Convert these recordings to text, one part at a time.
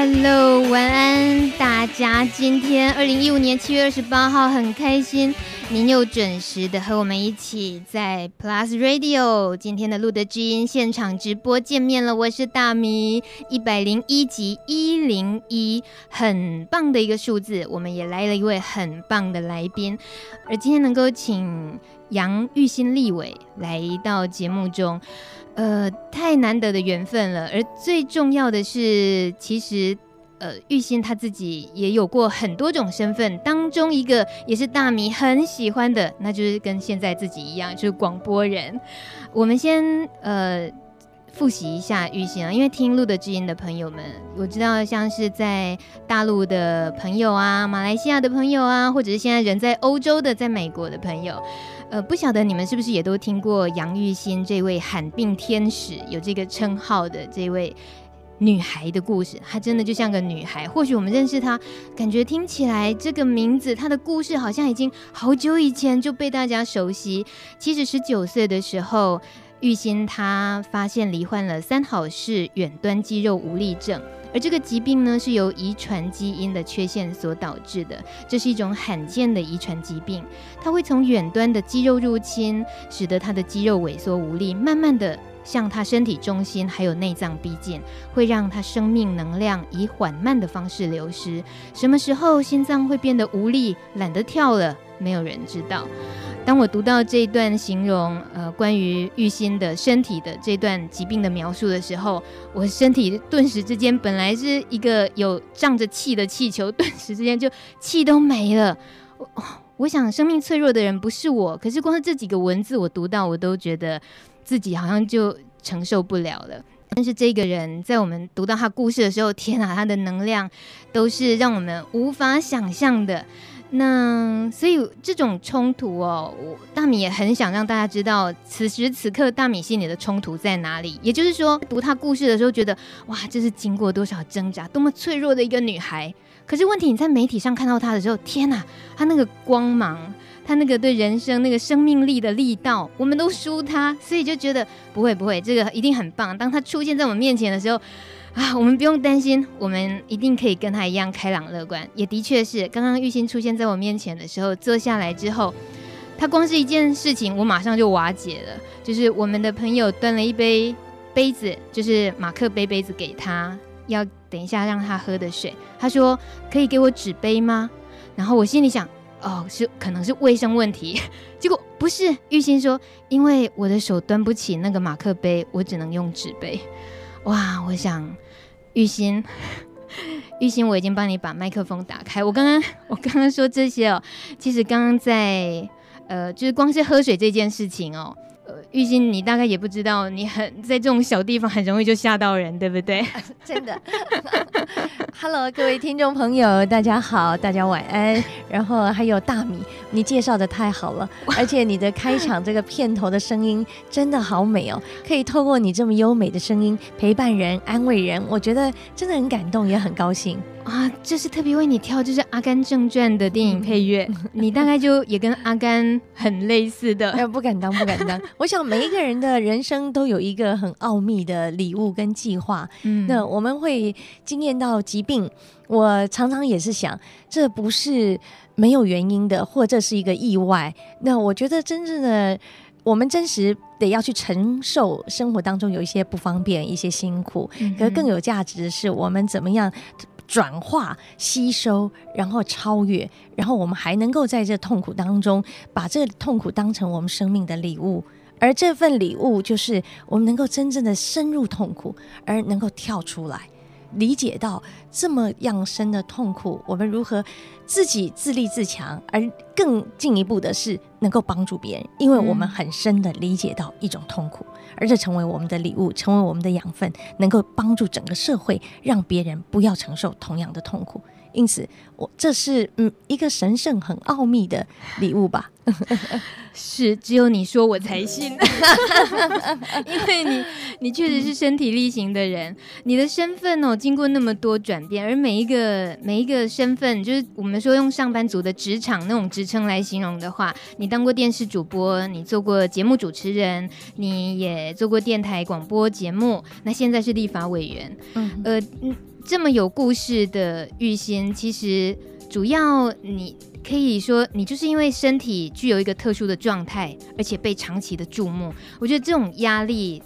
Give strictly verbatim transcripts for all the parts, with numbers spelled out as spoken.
Hello， 晚安大家！今天二零一五年七月二十八号，很开心，您又准时的和我们一起在 Plus Radio 今天的路德之音现场直播见面了。我是大米，一百零一集一零一，很棒的一个数字。我们也来了一位很棒的来宾，而今天能够请杨玉新立委来到节目中。呃，太难得的缘分了，而最重要的是，其实，呃，玉新他自己也有过很多种身份，当中一个也是大米很喜欢的，那就是跟现在自己一样，就是广播人。我们先呃复习一下玉新啊，因为听路德之音的朋友们，我知道像是在大陆的朋友啊、马来西亚的朋友啊，或者是现在人在欧洲的、在美国的朋友。呃，不晓得你们是不是也都听过杨玉新这位罕病天使有这个称号的这位女孩的故事？她真的就像个女孩，或许我们认识她，感觉听起来这个名字，她的故事好像已经好久以前就被大家熟悉。其实十九岁的时候，玉新她发现罹患了三好氏远端肌肉无力症。而这个疾病呢，是由遗传基因的缺陷所导致的，这是一种罕见的遗传疾病，它会从远端的肌肉入侵，使得它的肌肉萎缩无力，慢慢的向它身体中心还有内脏逼近，会让它生命能量以缓慢的方式流失。什么时候心脏会变得无力，懒得跳了，没有人知道。当我读到这一段形容呃关于玉新的身体的这段疾病的描述的时候，我身体顿时之间本来是一个有胀着气的气球，顿时之间就气都没了。 我, 我想生命脆弱的人不是我，可是光是这几个文字我读到，我都觉得自己好像就承受不了了。但是这个人在我们读到他故事的时候，天啊，他的能量都是让我们无法想象的。那所以这种冲突哦，大米也很想让大家知道此时此刻大米心里的冲突在哪里。也就是说，读她故事的时候觉得，哇，这是经过多少挣扎，多么脆弱的一个女孩。可是问题，你在媒体上看到她的时候，天哪，她那个光芒，她那个对人生那个生命力的力道，我们都输她。所以就觉得不会不会，这个一定很棒。当她出现在我们面前的时候啊，我们不用担心，我们一定可以跟他一样开朗乐观。也的确是，刚刚玉新出现在我面前的时候，坐下来之后，他光是一件事情，我马上就瓦解了。就是我们的朋友端了一杯杯子，就是马克杯杯子给他，要等一下让他喝的水。他说：“可以给我纸杯吗？”然后我心里想，哦，是可能是卫生问题。结果不是，玉新说：“因为我的手端不起那个马克杯，我只能用纸杯。”哇，我想玉新玉新我已经帮你把麦克风打开。我刚刚我刚刚说这些哦，其实刚刚在呃就是光是喝水这件事情哦，呃、玉新你大概也不知道，你很在这种小地方很容易就吓到人，对不对？啊，真的。Hello， 各位听众朋友，大家好，大家晚安。然后还有大米，你介绍的太好了，而且你的开场这个片头的声音真的好美哦，可以透过你这么优美的声音陪伴人、安慰人，我觉得真的很感动，也很高兴。啊，这是特别为你挑，就是《阿甘正传》的电影配乐，嗯，你大概就也跟阿甘很类似的。哎，不敢当，不敢当。我想每一个人的人生都有一个很奥秘的礼物跟计划，嗯，那我们会经验到疾病，我常常也是想，这不是没有原因的，或者是一个意外。那我觉得真正的我们真实得要去承受生活当中有一些不方便、一些辛苦，嗯，可是更有价值的是我们怎么样转化、吸收，然后超越，然后我们还能够在这痛苦当中把这痛苦当成我们生命的礼物，而这份礼物就是我们能够真正的深入痛苦，而能够跳出来，理解到这么样深的痛苦，我们如何自己自立自强，而更进一步的是能够帮助别人，因为我们很深的理解到一种痛苦，而这成为我们的礼物，成为我们的养分，能够帮助整个社会，让别人不要承受同样的痛苦。因此我这是嗯一个神圣很奥秘的礼物吧。是，只有你说我才信。因为你你确实是身体力行的人，你的身份哦经过那么多转变，而每一个每一个身份，就是我们说用上班族的职场那种职称来形容的话，你当过电视主播，你做过节目主持人，你也做过电台广播节目，那现在是立法委员。嗯，呃这么有故事的玉仙，其实主要你可以说你就是因为身体具有一个特殊的状态，而且被长期的注目。我觉得这种压力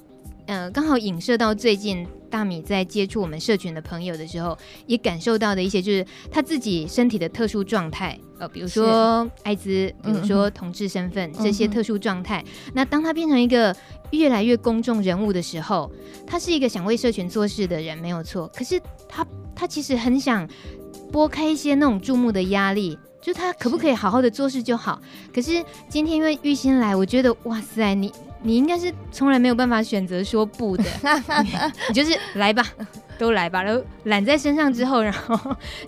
呃，刚好影射到最近大米在接触我们社群的朋友的时候，也感受到的一些就是他自己身体的特殊状态，呃，比如说艾滋，比如说同志身份、嗯、这些特殊状态、嗯、那当他变成一个越来越公众人物的时候，他是一个想为社群做事的人没有错，可是他他其实很想拨开一些那种注目的压力，就他可不可以好好的做事就好。可是今天因为玉仙来，我觉得哇塞，你你应该是从来没有办法选择说不的你, 你就是来吧，都来吧，然后揽在身上之后，然后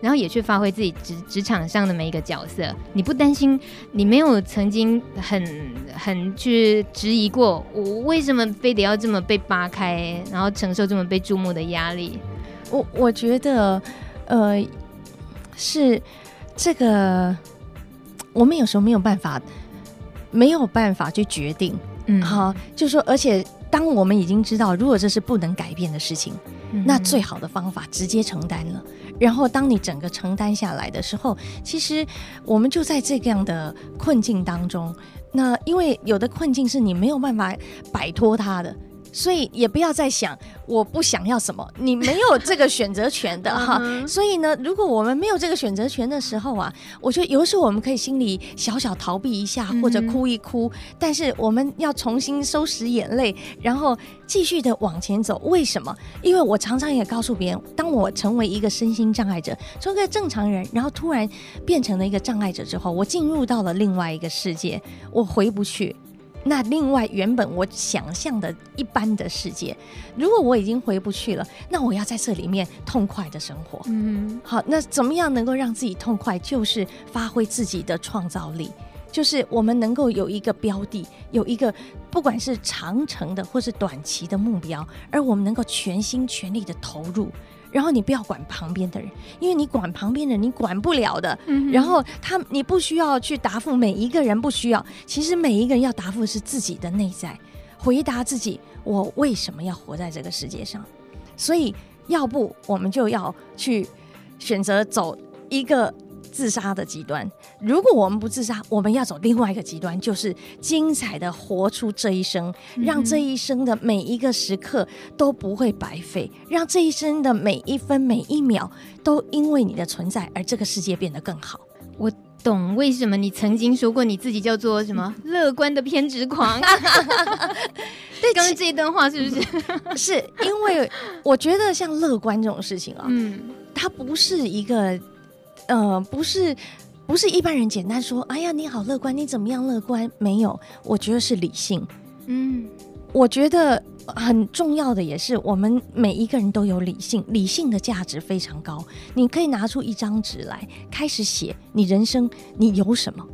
然后也去发挥自己职职场上的每一个角色。你不担心，你没有曾经很很去质疑过我为什么非得要这么被扒开，然后承受这么被注目的压力？我我觉得呃是这个我们有时候没有办法没有办法去决定，嗯，好，就说而且当我们已经知道如果这是不能改变的事情、嗯、那最好的方法直接承担了，然后当你整个承担下来的时候，其实我们就在这样的困境当中。那因为有的困境是你没有办法摆脱它的，所以也不要再想我不想要什么，你没有这个选择权的哈、啊。所以呢，如果我们没有这个选择权的时候啊，我觉得有时候我们可以心里小小逃避一下，或者哭一哭、嗯、但是我们要重新收拾眼泪，然后继续的往前走。为什么？因为我常常也告诉别人，当我成为一个身心障碍者，从一个正常人然后突然变成了一个障碍者之后，我进入到了另外一个世界，我回不去那另外原本我想象的一般的世界。如果我已经回不去了，那我要在这里面痛快的生活。嗯，好，那怎么样能够让自己痛快？就是发挥自己的创造力，就是我们能够有一个标的，有一个不管是长程的或是短期的目标，而我们能够全心全力的投入。然后你不要管旁边的人，因为你管旁边的人你管不了的、嗯、然后他你不需要去答复每一个人，不需要。其实每一个人要答复是自己的内在，回答自己我为什么要活在这个世界上。所以要不我们就要去选择走一个自杀的极端，如果我们不自杀，我们要走另外一个极端，就是精彩的活出这一生，让这一生的每一个时刻都不会白费，让这一生的每一分每一秒都因为你的存在而这个世界变得更好。我懂为什么你曾经说过你自己叫做什么乐观的偏执狂对，刚刚这一段话是不是是因为我觉得像乐观这种事情啊、嗯，它不是一个呃，不是不是一般人简单说哎呀你好乐观，你怎么样乐观，没有，我觉得是理性。嗯，我觉得很重要的也是我们每一个人都有理性，理性的价值非常高。你可以拿出一张纸来开始写你人生，你有什么，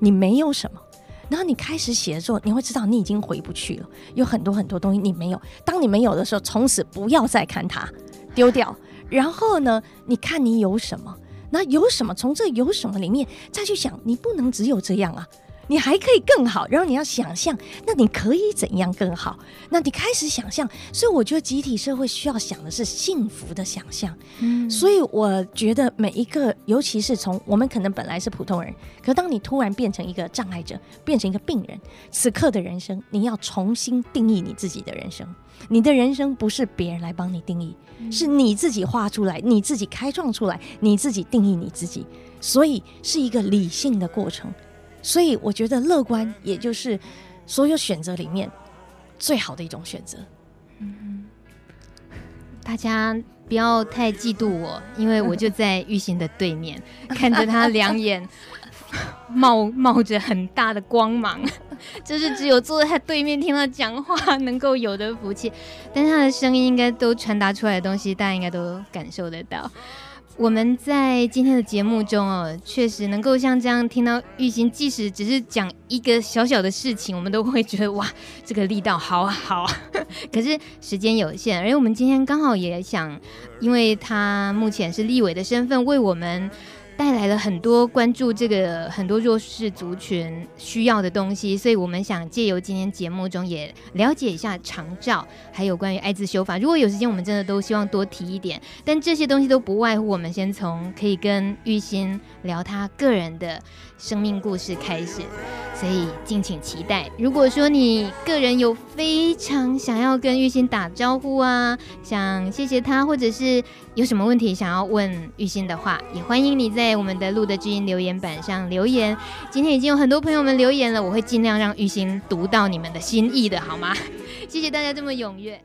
你没有什么，然后你开始写的时候，你会知道你已经回不去了，有很多很多东西你没有。当你没有的时候，从此不要再看它，丢掉然后呢你看你有什么，那有什么，从这有什么里面再去想，你不能只有这样啊，你还可以更好。然后你要想象那你可以怎样更好，那你开始想象。所以我觉得集体社会需要想的是幸福的想象、嗯、所以我觉得每一个，尤其是从我们可能本来是普通人，可当你突然变成一个障碍者，变成一个病人，此刻的人生你要重新定义你自己的人生。你的人生不是别人来帮你定义、嗯、是你自己画出来，你自己开创出来，你自己定义你自己，所以是一个理性的过程。所以我觉得乐观也就是所有选择里面最好的一种选择、嗯、大家不要太嫉妒我，因为我就在玉仙的对面看着他两眼冒, 冒着很大的光芒就是只有坐在他对面听他讲话能够有的福气，但是他的声音应该都传达出来的东西大家应该都感受得到。我们在今天的节目中哦，确实能够像这样听到玉仙，即使只是讲一个小小的事情，我们都会觉得哇，这个力道好好可是时间有限，而且我们今天刚好也想，因为他目前是立委的身份，为我们带来了很多关注这个很多弱势族群需要的东西，所以我们想借由今天节目中也了解一下长照，还有关于艾滋修法。如果有时间，我们真的都希望多提一点，但这些东西都不外乎我们先从可以跟玉馨聊她个人的生命故事开始，所以敬请期待。如果说你个人有非常想要跟玉馨打招呼啊，想谢谢她，或者是有什么问题想要问玉馨的话，也欢迎你在在我们的路的知音留言板上留言。今天已经有很多朋友们留言了，我会尽量让玉馨读到你们的心意的，好吗？谢谢大家这么踊跃。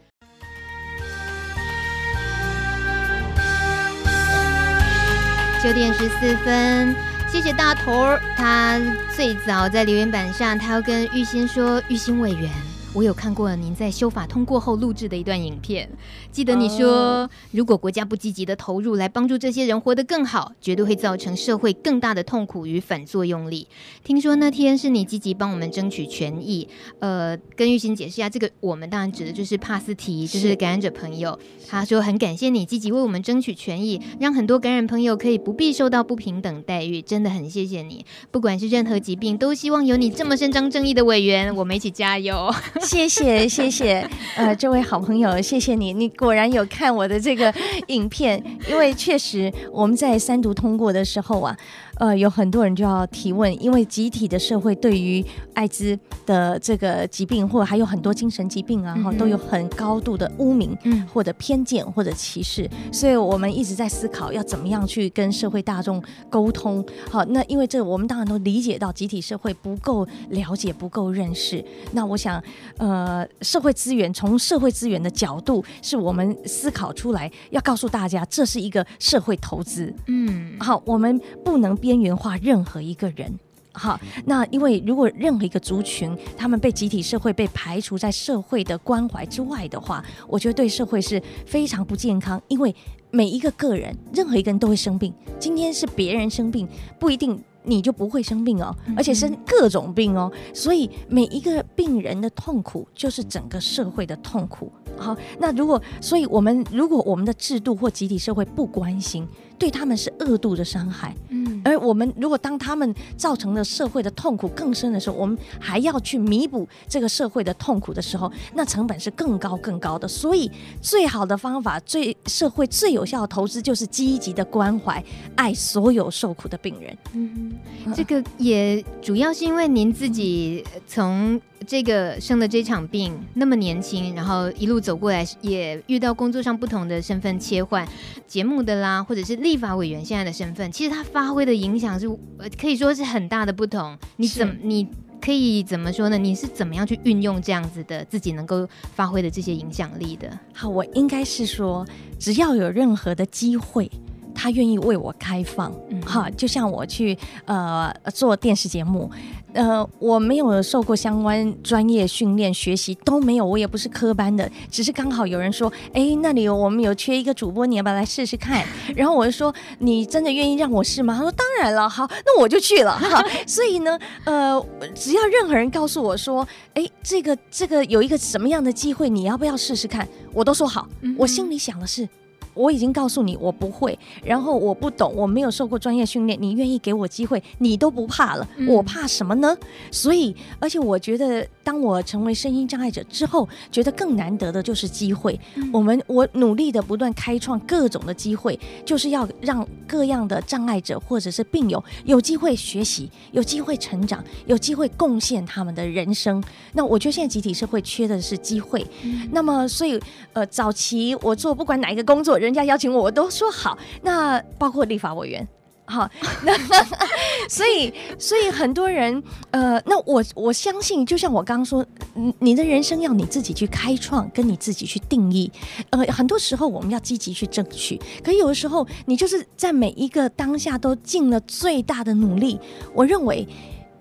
九点十四分，谢谢大头，他最早在留言板上，他要跟玉馨说，玉馨委员，我有看过您在修法通过后录制的一段影片，记得你说、oh. 如果国家不积极的投入来帮助这些人活得更好，绝对会造成社会更大的痛苦与反作用力。听说那天是你积极帮我们争取权益，呃，跟玉馨解释一下，这个我们当然指的就是帕斯提，就是感染者朋友。他说很感谢你积极为我们争取权益，让很多感染朋友可以不必受到不平等待遇，真的很谢谢你。不管是任何疾病，都希望有你这么伸张正义的委员，我们一起加油。谢谢谢谢，呃，这位好朋友，谢谢你，你果然有看我的这个影片，因为确实我们在三读通过的时候啊，呃，有很多人就要提问，因为集体的社会对于艾滋的这个疾病，或者还有很多精神疾病啊，嗯、都有很高度的污名、嗯、或者偏见或者歧视，所以我们一直在思考要怎么样去跟社会大众沟通。好，那因为这我们当然都理解到集体社会不够了解，不够认识，那我想呃，社会资源，从社会资源的角度是我们思考出来要告诉大家，这是一个社会投资。嗯，好，我们不能边缘化任何一个人。好，那因为如果任何一个族群他们被集体社会被排除在社会的关怀之外的话，我觉得对社会是非常不健康，因为每一个个人，任何一个人都会生病，今天是别人生病不一定你就不会生病哦，而且生各种病哦，所以每一个病人的痛苦就是整个社会的痛苦。好，那如果所以我们如果我们的制度或集体社会不关心，对他们是恶度的伤害，嗯，而我们如果当他们造成了社会的痛苦更深的时候，我们还要去弥补这个社会的痛苦的时候，那成本是更高更高的。所以最好的方法，最社会最有效的投资就是积极的关怀，爱所有受苦的病人。嗯，这个也主要是因为您自己从这个生了这场病那么年轻，然后一路走过来，也遇到工作上不同的身份切换，节目的啦，或者是立法委员现在的身份，其实他发挥的影响是可以说是很大的不同。你怎么你可以怎么说呢？你是怎么样去运用这样子的自己能够发挥的这些影响力的？好，我应该是说，只要有任何的机会，他愿意为我开放，嗯，哈，就像我去呃做电视节目，呃，我没有受过相关专业训练，学习都没有，我也不是科班的，只是刚好有人说，哎，那里有我们有缺一个主播，你要不要来试试看？然后我就说，你真的愿意让我试吗？他说当然了，好，那我就去了。好，所以呢，呃，只要任何人告诉我说，哎，这个这个有一个什么样的机会，你要不要试试看？我都说好，嗯嗯，我心里想的是，我已经告诉你我不会，然后我不懂，我没有受过专业训练，你愿意给我机会，你都不怕了，嗯，我怕什么呢？所以而且我觉得当我成为身心障碍者之后，觉得更难得的就是机会，嗯，我们我努力的不断开创各种的机会，就是要让各样的障碍者或者是病友有机会学习，有机会成长，有机会贡献他们的人生。那我觉得现在集体社会缺的是机会，嗯，那么所以呃，早期我做不管哪一个工作，人家邀请我，我都说好。那包括立法委员，好，那所以所以很多人，呃，那我我相信，就像我刚刚说，你的人生要你自己去开创，跟你自己去定义。呃，很多时候我们要积极去争取，可有的时候你就是在每一个当下都尽了最大的努力。我认为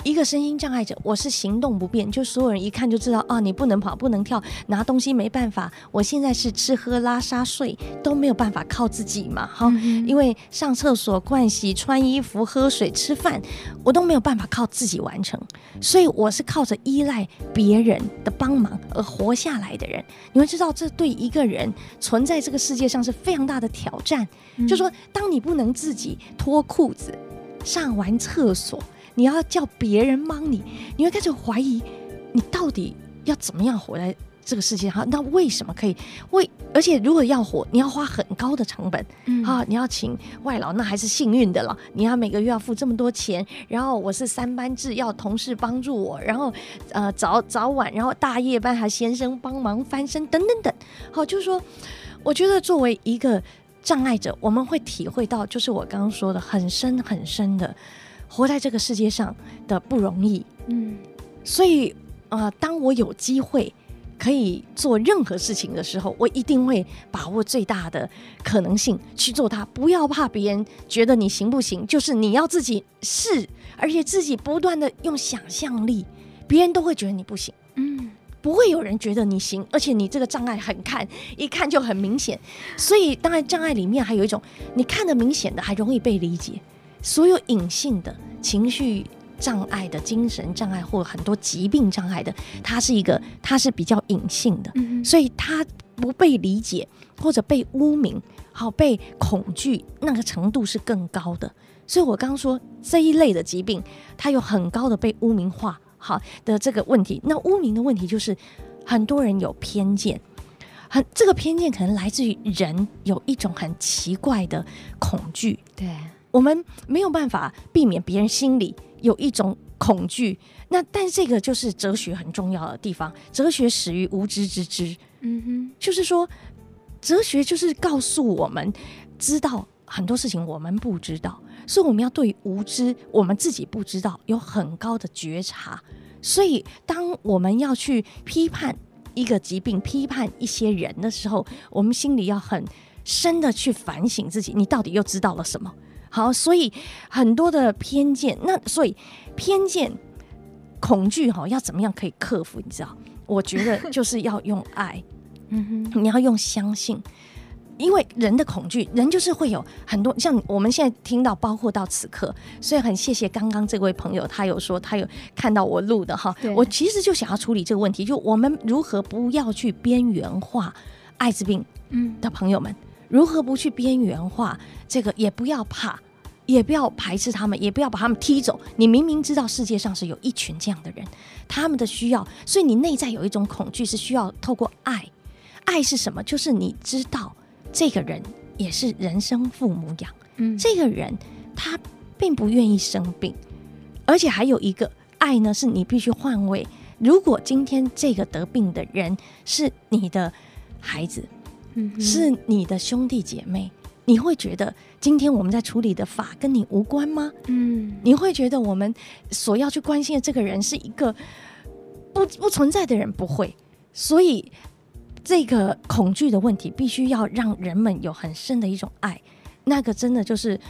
一个身心障碍者，我是行动不便，就所有人一看就知道啊，你不能跑，不能跳，拿东西没办法，我现在是吃喝拉撒睡都没有办法靠自己嘛，哈、嗯，因为上厕所、盥洗、穿衣服、喝水、吃饭，我都没有办法靠自己完成，所以我是靠着依赖别人的帮忙而活下来的人。你会知道，这对一个人存在这个世界上是非常大的挑战。嗯、就说，当你不能自己脱裤子、上完厕所，你要叫别人帮你，你会开始怀疑你到底要怎么样活在这个世界上。那为什么可以？为而且如果要活，你要花很高的成本、嗯啊、你要请外劳，那还是幸运的了。你要每个月要付这么多钱，然后我是三班制，要同事帮助我，然后、呃、早早晚，然后大夜班还先生帮忙翻身等等等。好，就是说，我觉得作为一个障碍者，我们会体会到，就是我刚刚说的很深很深的。活在这个世界上的不容易，嗯，所以啊、呃，当我有机会可以做任何事情的时候，我一定会把握最大的可能性去做它。不要怕别人觉得你行不行，就是你要自己试，而且自己不断的用想象力，别人都会觉得你不行，嗯，不会有人觉得你行，而且你这个障碍很看，一看就很明显。所以，当然障碍里面还有一种，你看得明显的还容易被理解。所有隐性的情绪障碍的精神障碍或很多疾病障碍的，它是一个它是比较隐性的、嗯、所以它不被理解或者被污名好被恐惧那个程度是更高的。所以我刚刚说这一类的疾病它有很高的被污名化好的这个问题。那污名的问题就是很多人有偏见，很这个偏见可能来自于人有一种很奇怪的恐惧，对我们没有办法避免别人心里有一种恐惧。那但这个就是哲学很重要的地方，哲学始于无知之知、嗯、哼就是说哲学就是告诉我们知道很多事情我们不知道，所以我们要对无知我们自己不知道有很高的觉察。所以当我们要去批判一个疾病批判一些人的时候，我们心里要很深的去反省自己，你到底又知道了什么。好，所以很多的偏见，那所以偏见、恐惧、哦、要怎么样可以克服？你知道，我觉得就是要用爱，你要用相信，因为人的恐惧，人就是会有很多，像我们现在听到，包括到此刻，所以很谢谢刚刚这位朋友，他有说他有看到我录的哈，我其实就想要处理这个问题，就我们如何不要去边缘化艾滋病的朋友们。嗯，如何不去边缘化这个，也不要怕，也不要排斥他们，也不要把他们踢走。你明明知道世界上是有一群这样的人，他们的需要，所以你内在有一种恐惧是需要透过爱。爱是什么？就是你知道这个人也是人生父母养、嗯、这个人他并不愿意生病，而且还有一个爱呢，是你必须换位。如果今天这个得病的人是你的孩子，是你的兄弟姐妹，你会觉得今天我们在处理的法跟你无关吗？嗯，你会觉得我们所要去关心的这个人是一个 不, 不存在的人？不会。所以这个恐惧的问题必须要让人们有很深的一种爱，那个真的就是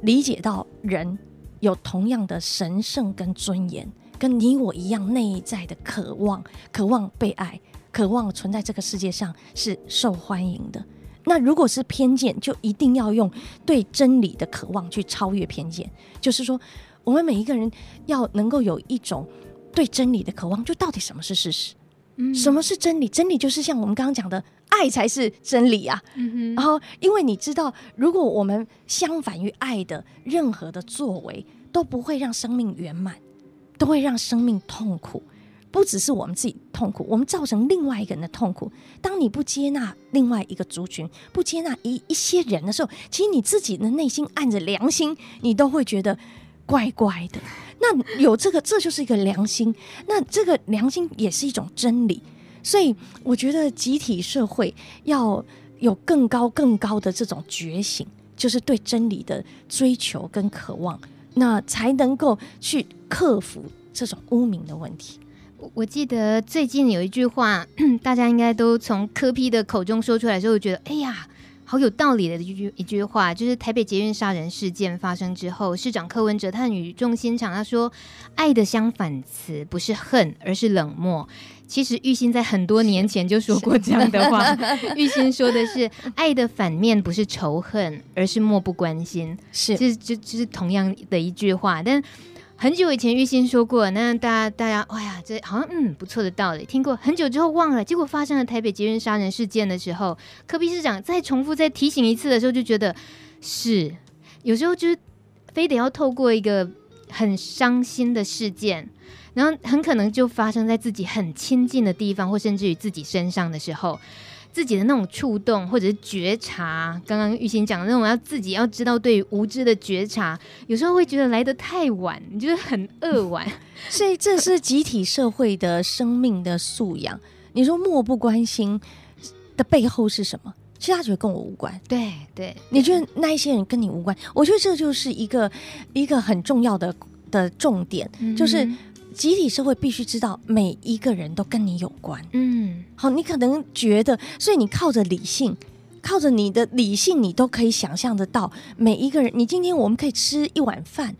理解到人有同样的神圣跟尊严，跟你我一样内在的渴望，渴望被爱，渴望存在这个世界上是受欢迎的。那如果是偏见，就一定要用对真理的渴望去超越偏见，就是说我们每一个人要能够有一种对真理的渴望，就到底什么是事实、嗯、什么是真理？真理就是像我们刚刚讲的爱才是真理啊、嗯、然后因为你知道，如果我们相反于爱的任何的作为，都不会让生命圆满，都会让生命痛苦。不只是我们自己痛苦，我们造成另外一个人的痛苦。当你不接纳另外一个族群，不接纳 一, 一些人的时候，其实你自己的内心按着良心，你都会觉得怪怪的。那有这个，这就是一个良心，那这个良心也是一种真理。所以我觉得集体社会要有更高更高的这种觉醒，就是对真理的追求跟渴望，那才能够去克服这种污名的问题。我记得最近有一句话大家应该都从柯P的口中说出来，所以我觉得哎呀好有道理的一句一句话，就是台北捷运杀人事件发生之后，市长柯文哲他语重心长，他说爱的相反词不是恨，而是冷漠。其实郁欣在很多年前就说过这样的话，郁欣说的是爱的反面不是仇恨，而是漠不关心，是就是就就是同样的一句话。但很久以前郁欣说过，那大家大家哎呀，这好像嗯不错的道理，听过很久之后忘了，结果发生了台北捷运杀人事件的时候，柯P市长再重复再提醒一次的时候，就觉得是有时候就是非得要透过一个很伤心的事件，然后很可能就发生在自己很亲近的地方，或甚至于自己身上的时候，自己的那种触动或者是觉察，刚刚郁欣讲的那种要自己要知道对于无知的觉察，有时候会觉得来得太晚，你觉得很扼腕。所以这是集体社会的生命的素养。你说漠不关心的背后是什么？其实他觉得跟我无关，对对，你觉得那一些人跟你无关，我觉得这就是一个一个很重要的的重点、嗯、就是集体社会必须知道每一个人都跟你有关。嗯，好，你可能觉得，所以你靠着理性，靠着你的理性，你都可以想象得到每一个人。你今天我们可以吃一碗饭，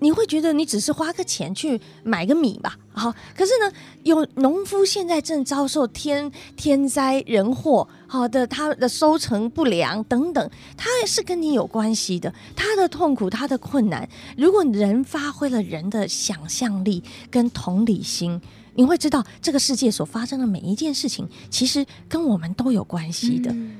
你会觉得你只是花个钱去买个米吧，好，可是呢，有农夫现在正遭受天天灾人祸，好的，他的收成不良等等，他是跟你有关系的，他的痛苦，他的困难，如果人发挥了人的想象力跟同理心，你会知道这个世界所发生的每一件事情其实跟我们都有关系的、嗯。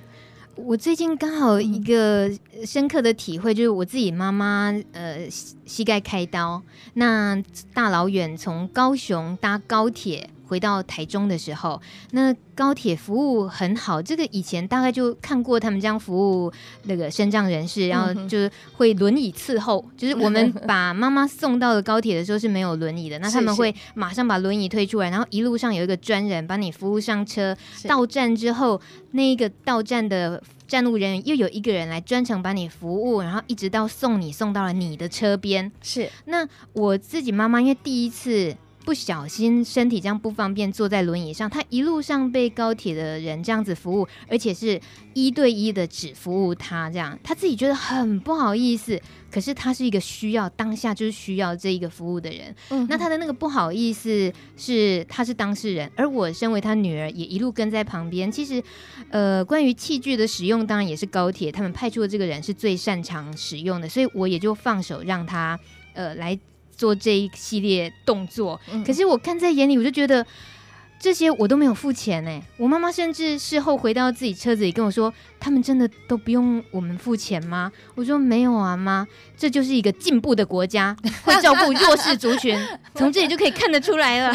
我最近刚好一个深刻的体会，就是我自己妈妈呃膝盖开刀，那大老远从高雄搭高铁回到台中的时候，那高铁服务很好，这个以前大概就看过他们这样服务那个身障人士，然后就是会轮椅伺候，就是我们把妈妈送到了高铁的时候是没有轮椅的，那他们会马上把轮椅推出来，然后一路上有一个专人把你服务上车，到站之后那一个到站的站务人员又有一个人来专程把你服务，然后一直到送你送到了你的车边。是，那我自己妈妈因为第一次不小心身体这样不方便坐在轮椅上，他一路上被高铁的人这样子服务，而且是一对一的只服务他，这样他自己觉得很不好意思，可是他是一个需要当下就是需要这一个服务的人、嗯、那他的那个不好意思是他是当事人，而我身为他女儿也一路跟在旁边。其实呃，关于器具的使用，当然也是高铁他们派出的这个人是最擅长使用的，所以我也就放手让他呃来做这一系列动作，可是我看在眼里，我就觉得这些我都没有付钱耶。我妈妈甚至事后回到自己车子里跟我说，他们真的都不用我们付钱吗？我说没有啊妈，这就是一个进步的国家会照顾弱势族群。从这里就可以看得出来了。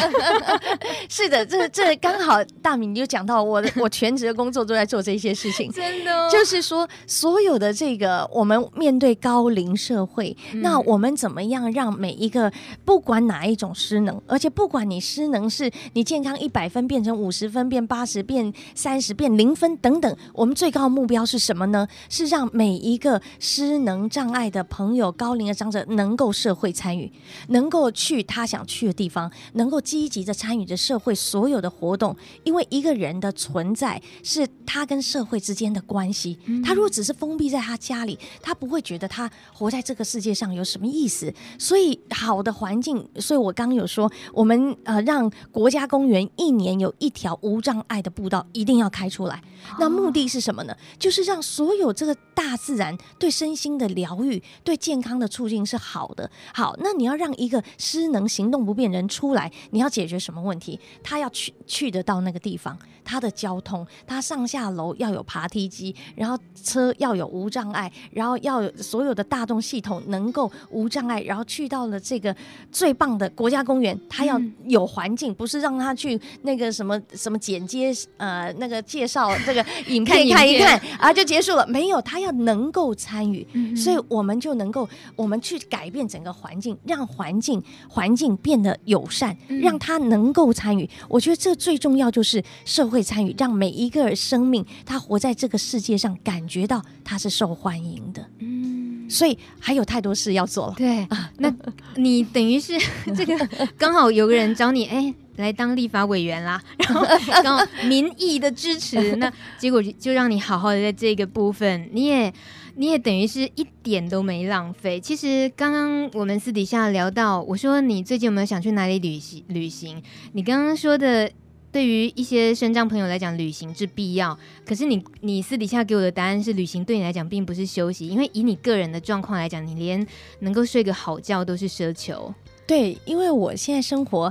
是的，这这刚好大米你就讲到我的，我全职的工作都在做这些事情。真的、哦、就是说所有的这个我们面对高龄社会、嗯、那我们怎么样让每一个不管哪一种失能，而且不管你失能是你健康一百分变成五十分变八十变三十变零分等等，我们最高的目标是什么呢？是让每一个失能障碍的朋友高龄的长者能够社会参与，能够去他想去的地方，能够积极的参与着社会所有的活动。因为一个人的存在是他跟社会之间的关系，他如果只是封闭在他家里，他不会觉得他活在这个世界上有什么意思。所以好的环境，所以我刚有说我们、呃、让国家公园一年有一条无障碍的步道一定要开出来，那目的是什么呢？就是让所有这个大自然对身心的疗愈，对健康的促进是好的。好，那你要让一个失能行动不便人出来，你要解决什么问题？他要 去, 去得到那个地方，他的交通，他上下楼要有爬梯机，然后车要有无障碍，然后要有所有的大众系统能够无障碍，然后去到了这个最棒的国家公园，他要有环境、嗯、不是让他去那个什么什么简介呃那个介绍这个影片看一看啊就结束了，没有，他要能够参与、嗯、所以我们就能够我们去改变整个环境，让环境环境变得友善，让他能够参与、嗯、我觉得这最重要就是社会参与，让每一个生命他活在这个世界上感觉到他是受欢迎的。嗯，所以还有太多事要做了。对，那你等于是这个刚好有个人找你，哎，来当立法委员啦，然后然后民意的支持，那结果就让你好好的在这个部分，你也你也等于是一点都没浪费。其实刚刚我们私底下聊到，我说你最近有没有想去哪里旅行？旅行，你刚刚说的。对于一些身障朋友来讲，旅行是必要。可是你你私底下给我的答案是，旅行对你来讲并不是休息，因为以你个人的状况来讲，你连能够睡个好觉都是奢求。对，因为我现在生活，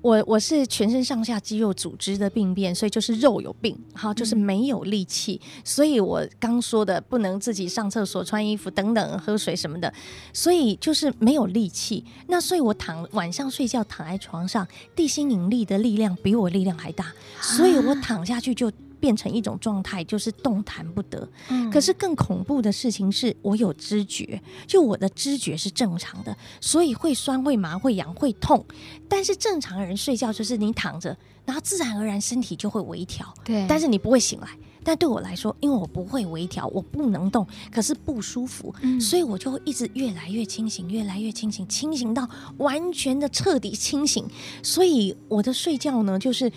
我我是全身上下肌肉组织的病变，所以就是肉有病，好，就是没有力气、嗯、所以我刚说的不能自己上厕所、穿衣服等等、喝水什么的，所以就是没有力气。那所以我躺晚上睡觉躺在床上，地心引力的力量比我力量还大，所以我躺下去就变成一种状态，就是动弹不得、嗯、可是更恐怖的事情是我有知觉，就我的知觉是正常的，所以会酸会麻会痒会痛，但是正常人睡觉就是你躺着，然后自然而然身体就会微调，对，但是你不会醒来。但对我来说，因为我不会微调，我不能动，可是不舒服、嗯、所以我就一直越来越清醒越来越清醒，清醒到完全的彻底清醒。所以我的睡觉呢，就是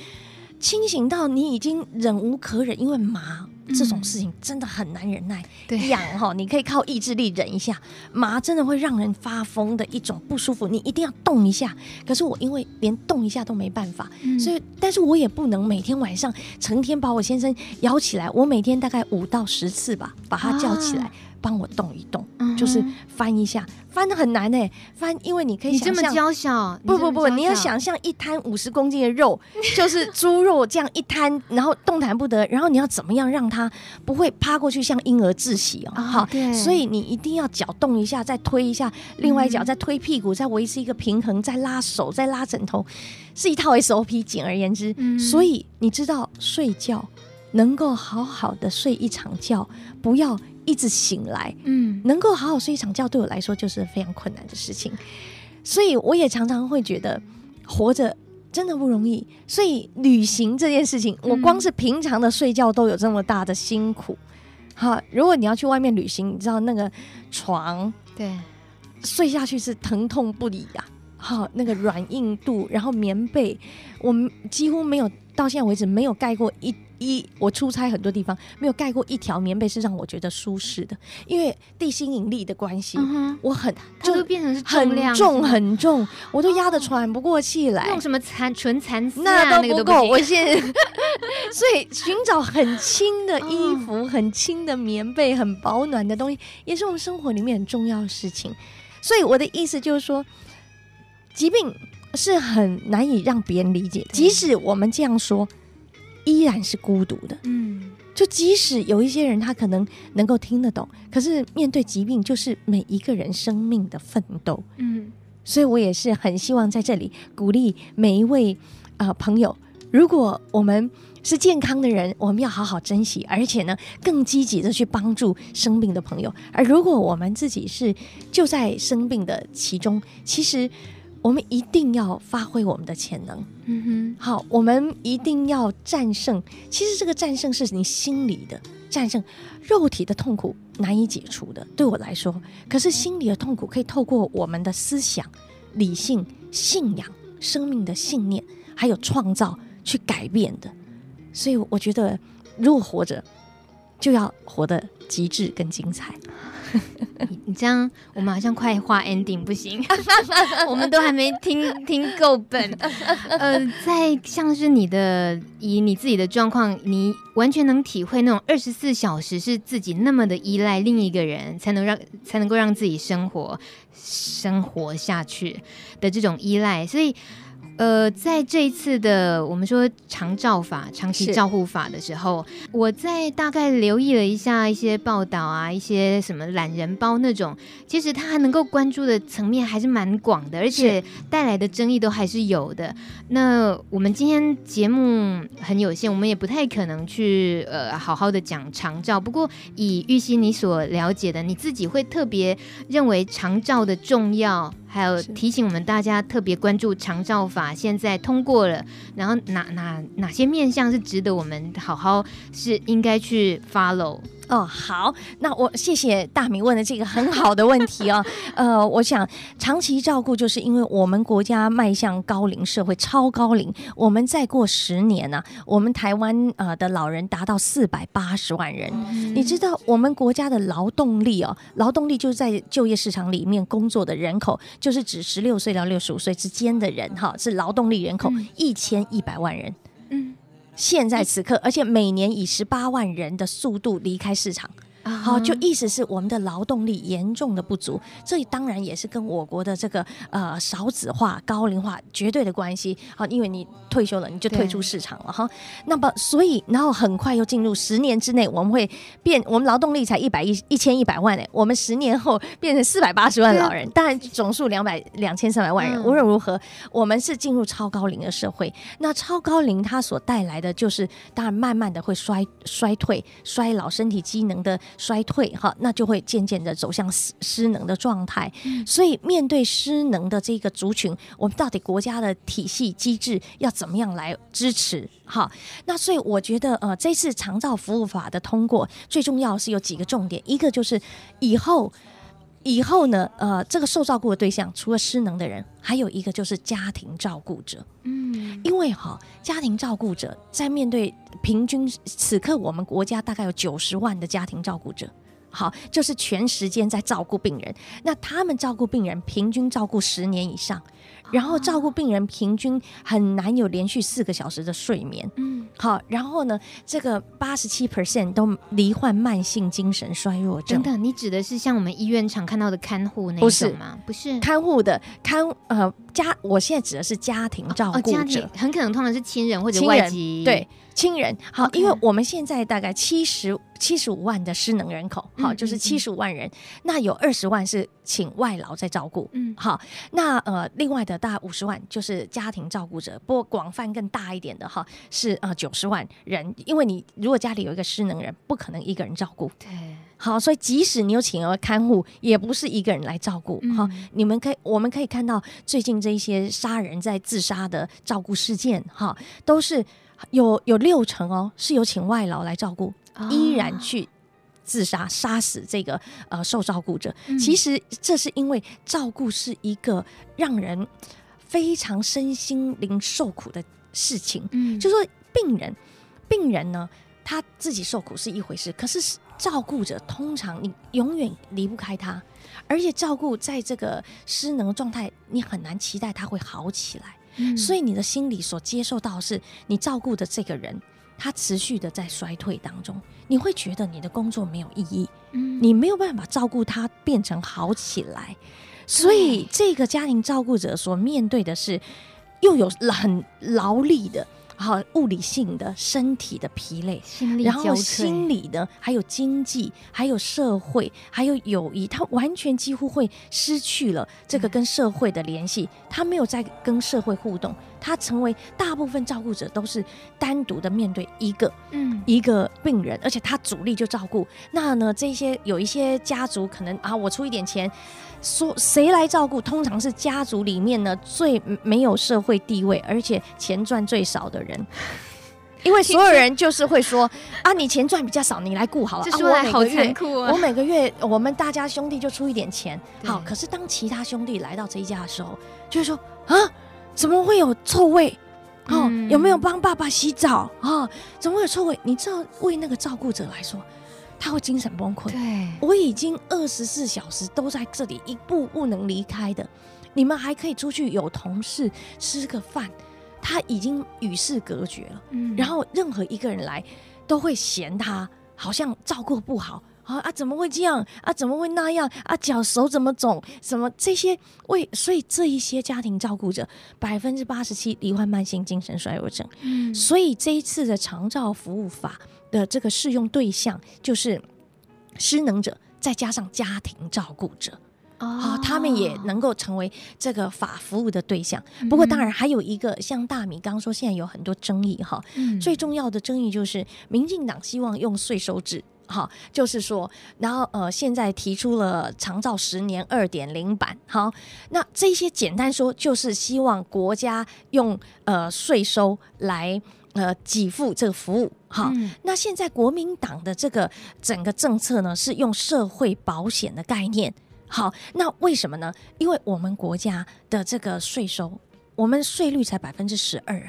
清醒到你已经忍无可忍，因为麻这种事情真的很难忍耐、嗯、痒、哦、你可以靠意志力忍一下，麻真的会让人发疯的一种不舒服，你一定要动一下。可是我因为连动一下都没办法、嗯、所以但是我也不能每天晚上成天把我先生摇起来，我每天大概五到十次吧把他叫起来、啊、帮我动一动、嗯、就是翻一下，翻得很难耶，翻，因为你可以想象你这么娇小，不不不， 你, 你要想象一摊五十公斤的肉就是猪肉这样一摊，然后动弹不得，然后你要怎么样让它不会趴过去像婴儿窒息、哦哦、好，所以你一定要脚动一下，再推一下另外一脚、嗯、再推屁股，再维持一个平衡，再拉手，再拉枕头，是一套 S O P。 简而言之、嗯、所以你知道睡觉能够好好的睡一场觉，不要一直醒来、嗯、能够好好睡一场觉对我来说就是非常困难的事情，所以我也常常会觉得活着真的不容易。所以旅行这件事情，我光是平常的睡觉都有这么大的辛苦、嗯、好，如果你要去外面旅行，你知道那个床对睡下去是疼痛不已啊，好，那个软硬度，然后棉被，我几乎没有，到现在为止没有盖过一一我出差很多地方没有盖过一条棉被是让我觉得舒适的，因为地心引力的关系、嗯、我很就它就变成是重量，很重很重，我都压得喘不过气来、哦、用什么蚕纯蚕丝、啊、那都不够、那个、我现在所以寻找很轻的衣服、哦、很轻的棉被，很保暖的东西也是我们生活里面很重要的事情。所以我的意思就是说，疾病是很难以让别人理解的，即使我们这样说依然是孤独的、嗯、就即使有一些人他可能能够听得懂，可是面对疾病就是每一个人生命的奋斗、嗯、所以我也是很希望在这里鼓励每一位、呃、朋友，如果我们是健康的人，我们要好好珍惜，而且呢更积极的去帮助生病的朋友。而如果我们自己是就在生病的其中，其实我们一定要发挥我们的潜能、嗯、哼，好，我们一定要战胜。其实这个战胜是你心理的战胜，肉体的痛苦难以解除的，对我来说，可是心理的痛苦可以透过我们的思想、理性、信仰、生命的信念还有创造去改变的。所以我觉得如果活着就要活得极致跟精彩。你这样我们好像快画 ending 不行我们都还没听听够本呃，在像是你的以你自己的状况，你完全能体会那种二十四小时是自己那么的依赖另一个人才能让才能够让自己生活生活下去的这种依赖。所以呃，在这一次的我们说长照法、长期照护法的时候，我在大概留意了一下一些报道啊，一些什么懒人包那种，其实它还能够关注的层面还是蛮广的，而且带来的争议都还是有的。那我们今天节目很有限，我们也不太可能去呃好好的讲长照，不过以玉溪你所了解的，你自己会特别认为长照的重要，还有提醒我们大家特别关注长照法现在通过了，然后哪哪哪些面向是值得我们好好是应该去 follow 哦，好，那我谢谢大明问的这个很好的问题哦。呃，我想长期照顾，就是因为我们国家迈向高龄社会，超高龄，我们再过十年呢、啊，我们台湾呃的老人达到四百八十万人、嗯。你知道我们国家的劳动力哦，劳动力就是在就业市场里面工作的人口，就是指十六岁到六十五岁之间的人哈、哦，是劳动力人口一千一百万人。嗯。现在此刻，而且每年以十八万人的速度离开市场，好、uh-huh. 哦，就意思是我们的劳动力严重的不足，这当然也是跟我国的这个呃少子化、高龄化绝对的关系。好、哦，因为你退休了，你就退出市场了哈、哦。那么，所以然后很快又进入十年之内，我们会变，我们劳动力才一百一一千一百万哎，我们十年后变成四百八十万老人，当然总数两百两千三百万人、嗯。无论如何，我们是进入超高龄的社会。那超高龄它所带来的。就是当然慢慢的会 衰, 衰退衰老身体机能的衰退哈，那就会渐渐的走向失能的状态、嗯、所以面对失能的这个族群，我们到底国家的体系机制要怎么样来支持哈？那所以我觉得呃，这次长照服务法的通过最重要是有几个重点，一个就是以后以后呢呃，这个受照顾的对象除了失能的人，还有一个就是家庭照顾者。嗯，因为哈、哦，家庭照顾者在面对平均此刻我们国家大概有九十万的家庭照顾者，好，就是全时间在照顾病人。那他们照顾病人平均照顾十年以上，然后照顾病人平均很难有连续四个小时的睡眠。嗯，好，然后呢，这个八十七 percent 都罹患慢性精神衰弱症。等等，你指的是像我们医院常看到的看护那种吗？不是，不是看护的看呃家，我现在指的是家庭照顾者，哦哦、家庭很可能通常是亲人或者外籍，对。亲人好、okay. 因为我们现在大概七十七十五万的失能人口，好，就是七十五万人、嗯嗯嗯、那有二十万是请外劳在照顾，嗯，好，那呃另外的大概五十万就是家庭照顾者，不过广泛更大一点的哈是呃九十万人，因为你如果家里有一个失能人，不可能一个人照顾，对。好，所以即使你有请了看护，也不是一个人来照顾。好、嗯哦，你们可以，我们可以看到最近这一些杀人在自杀的照顾事件，哈、哦，都是有有六成哦是有请外劳来照顾，哦、依然去自杀杀死这个呃受照顾者、嗯。其实这是因为照顾是一个让人非常身心灵受苦的事情。嗯，就说病人，病人呢他自己受苦是一回事，可是。照顾者通常你永远离不开他，而且照顾在这个失能状态，你很难期待他会好起来、嗯、所以你的心理所接受到的是你照顾的这个人他持续的在衰退当中，你会觉得你的工作没有意义、嗯、你没有办法照顾他变成好起来，所以这个家庭照顾者所面对的是又有很劳力的好，物理性的身体的疲累，然后心理的，还有经济，还有社会，还有友谊，他完全几乎会失去了这个跟社会的联系、嗯、他没有在跟社会互动，他成为大部分照顾者都是单独的面对一个、嗯、一个病人，而且他主力就照顾，那呢这些有一些家族可能啊，我出一点钱说谁来照顾，通常是家族里面呢最没有社会地位而且钱赚最少的人，因为所有人就是会说啊，你钱赚比较少，你来顾好了。这说来好残酷啊！我每个月我们大家兄弟就出一点钱，好。可是当其他兄弟来到这一家的时候，就会说啊，怎么会有臭味？哦，嗯、有没有帮爸爸洗澡啊、哦？怎么会有臭味？你知道，为那个照顾者来说。他会精神崩溃，对，我已经二十四小时都在这里，一步不能离开的。你们还可以出去有同事吃个饭，他已经与世隔绝了。嗯、然后任何一个人来，都会嫌他好像照顾不好啊，怎么会这样啊？怎么会那样啊？脚手怎么肿？什么这些为？所以这一些家庭照顾者百分之八十七罹患慢性精神衰弱症。嗯、所以这一次的长照服务法。的这个适用对象就是失能者，再加上家庭照顾者，哦、oh. ，他们也能够成为这个法服务的对象。不过，当然还有一个像大米刚说，现在有很多争议哈。Mm. 最重要的争议就是，民进党希望用税收制。好，就是说，然后呃，现在提出了长照十年二点零版。好，那这些简单说就是希望国家用呃税收来呃给付这个服务哈、嗯。那现在国民党的这个整个政策呢，是用社会保险的概念。好，那为什么呢？因为我们国家的这个税收，我们税率才百分之十二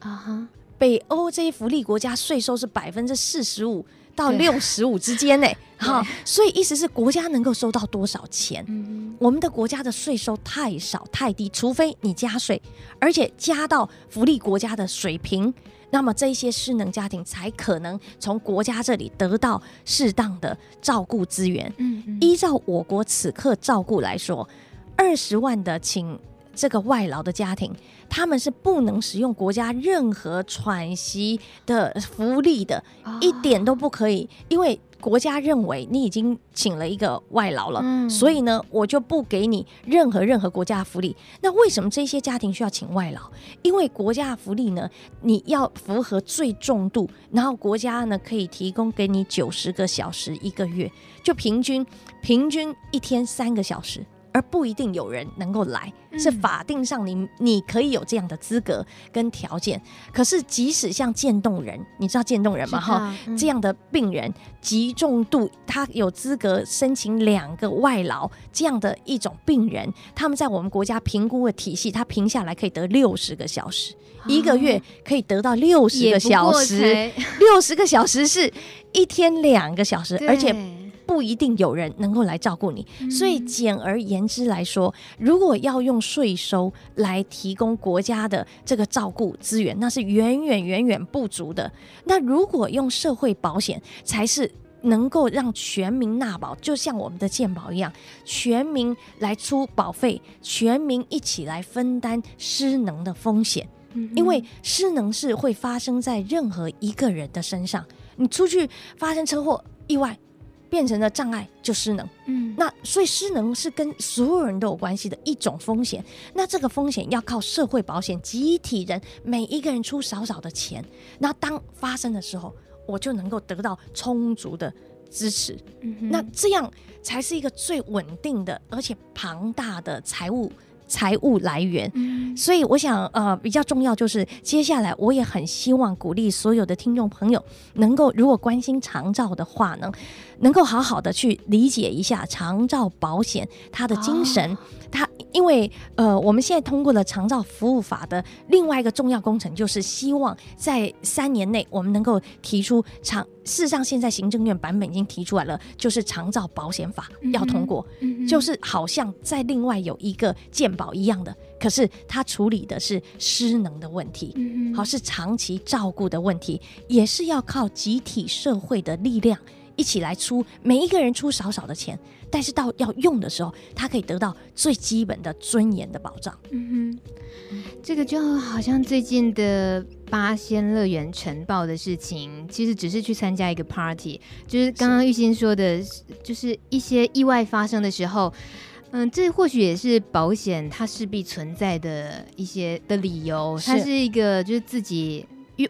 啊哈。北欧这些福利国家税收是百分之四十五到六十五之间呢、欸，好，所以意思是国家能够收到多少钱？嗯、我们的国家的税收太少太低，除非你加税，而且加到福利国家的水平，那么这些失能家庭才可能从国家这里得到适当的照顾资源。嗯嗯，依照我国此刻照顾来说，二十万的请这个外劳的家庭，他们是不能使用国家任何喘息的福利的、哦、一点都不可以，因为国家认为你已经请了一个外劳了、嗯、所以呢我就不给你任何任何国家福利。那为什么这些家庭需要请外劳？因为国家福利呢你要符合最重度，然后国家呢可以提供给你九十个小时一个月，就平均平均一天三个小时，而不一定有人能够来，是法定上 你, 你可以有这样的资格跟条件。可是即使像渐冻人，你知道渐冻人吗、啊嗯、这样的病人极重度，他有资格申请两个外劳，这样的一种病人他们在我们国家评估的体系，他评下来可以得六十个小时、啊、一个月可以得到六十个小时，六十个小时是一天两个小时，而且不一定有人能够来照顾你、嗯、所以简而言之来说，如果要用税收来提供国家的这个照顾资源，那是远远远远不足的。那如果用社会保险才是能够让全民纳保，就像我们的健保一样，全民来出保费，全民一起来分担失能的风险、嗯、因为失能是会发生在任何一个人的身上，你出去发生车祸意外变成了障碍就失能、嗯、那所以失能是跟所有人都有关系的一种风险，那这个风险要靠社会保险集体人每一个人出少少的钱，那当发生的时候我就能够得到充足的支持、嗯、那这样才是一个最稳定的而且庞大的财务财务来源、嗯、所以我想呃，比较重要就是接下来我也很希望鼓励所有的听众朋友能够，如果关心长照的话呢，能够好好的去理解一下长照保险它的精神、哦、它因为呃，我们现在通过了长照服务法的另外一个重要工程，就是希望在三年内我们能够提出长事实上现在行政院版本已经提出来了，就是长照保险法要通过、嗯、就是好像在另外有一个健保一样的，可是它处理的是失能的问题、嗯、好，是长期照顾的问题，也是要靠集体社会的力量一起来出，每一个人出少少的钱，但是到要用的时候他可以得到最基本的尊严的保障。嗯哼，这个就好像最近的八仙乐园晨报的事情，其实只是去参加一个 party， 就是刚刚玉馨说的，就是一些意外发生的时候，嗯，这或许也是保险它势必存在的一些的理由，它是一个就是自己